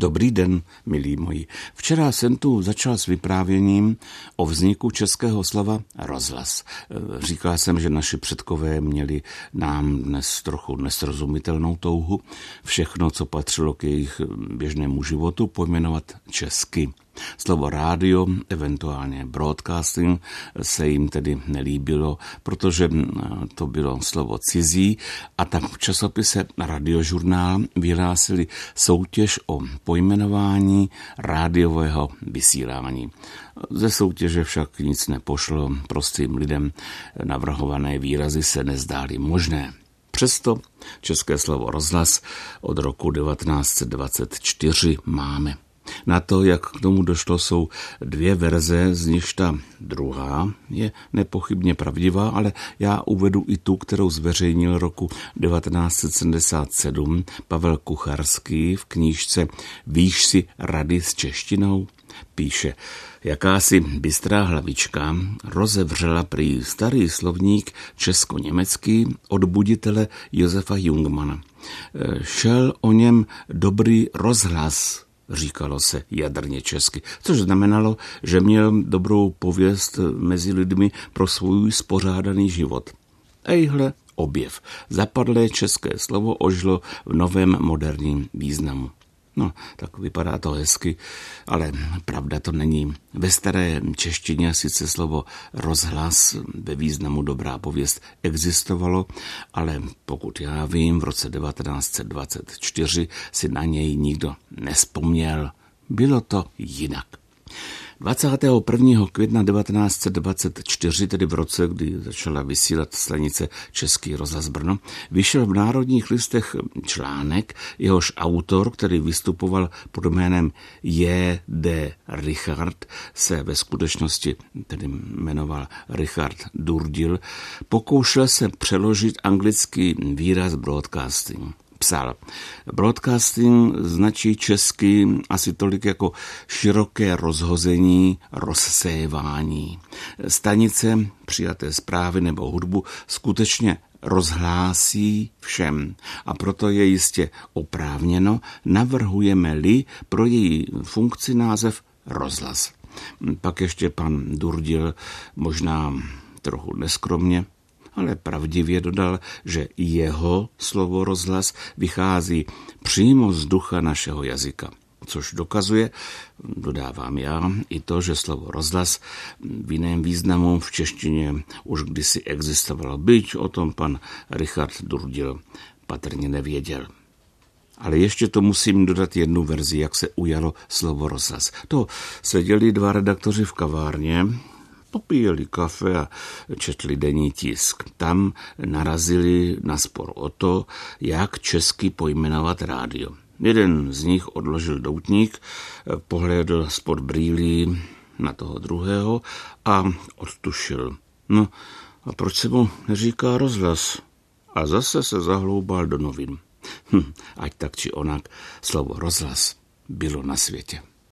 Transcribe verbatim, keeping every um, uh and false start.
Dobrý den, milí moji. Včera jsem tu začal s vyprávěním o vzniku českého slova rozhlas. Říkal jsem, že naši předkové měli nám dnes trochu nesrozumitelnou touhu všechno, co patřilo k jejich běžnému životu, pojmenovat česky. Slovo rádio, eventuálně broadcasting, se jim tedy nelíbilo, protože to bylo slovo cizí, a tak v časopise Radiožurnál vyhlásili soutěž o pojmenování rádiového vysílání. Ze soutěže však nic nepošlo, prostým lidem navrhované výrazy se nezdály možné. Přesto české slovo rozhlas od roku devatenáct set dvacet čtyři máme. Na to, jak k tomu došlo, jsou dvě verze, z nichž ta druhá je nepochybně pravdivá, ale já uvedu i tu, kterou zveřejnil roku devatenáct set sedmdesát sedm Pavel Kucharský v knížce Víš si rady s češtinou? Píše, jakási bystrá hlavička rozevřela prý starý slovník česko-německý od buditele Josefa Jungmana. Šel o něm dobrý rozhlas, říkalo se jadrně česky, což znamenalo, že měl dobrou pověst mezi lidmi pro svůj spořádaný život. Ejhle, objev. Zapadlé české slovo ožilo v novém moderním významu. No, tak vypadá to hezky, ale pravda to není. Ve staré češtině sice slovo rozhlas ve významu dobrá pověst existovalo, ale pokud já vím, v roce devatenáct set dvacet čtyři si na něj nikdo nespomněl. Bylo to jinak. dvacátého prvního května devatenáct set dvacet čtyři, tedy v roce, kdy začala vysílat stanice Český rozhlas Brno, vyšel v Národních listech článek, jehož autor, který vystupoval pod jménem J D Richard, se ve skutečnosti tedy jmenoval Richard Durdil, pokoušel se přeložit anglický výraz broadcasting. Psal, broadcasting značí česky asi tolik jako široké rozhození, rozsévání. Stanice přijaté zprávy nebo hudbu skutečně rozhlásí všem, a proto je jistě oprávněno, navrhujeme-li pro její funkci název rozhlas. Pak ještě pan Durdil možná trochu neskromně, ale pravdivě dodal, že jeho slovo rozhlas vychází přímo z ducha našeho jazyka. Což dokazuje, dodávám já, i to, že slovo rozhlas v jiném významu v češtině už kdysi existovalo, byť o tom pan Richard Durdil patrně nevěděl. Ale ještě to musím dodat jednu verzi, jak se ujalo slovo rozhlas. To seděli dva redaktoři v kavárně, popíjeli kafe a četli denní tisk. Tam narazili na spor o to, jak česky pojmenovat rádio. Jeden z nich odložil doutník, pohlédl spod brýlí na toho druhého a odtušil. No a proč se mu neříká rozhlas? A zase se zahloubal do novin. Hm, ať tak či onak, slovo rozhlas bylo na světě.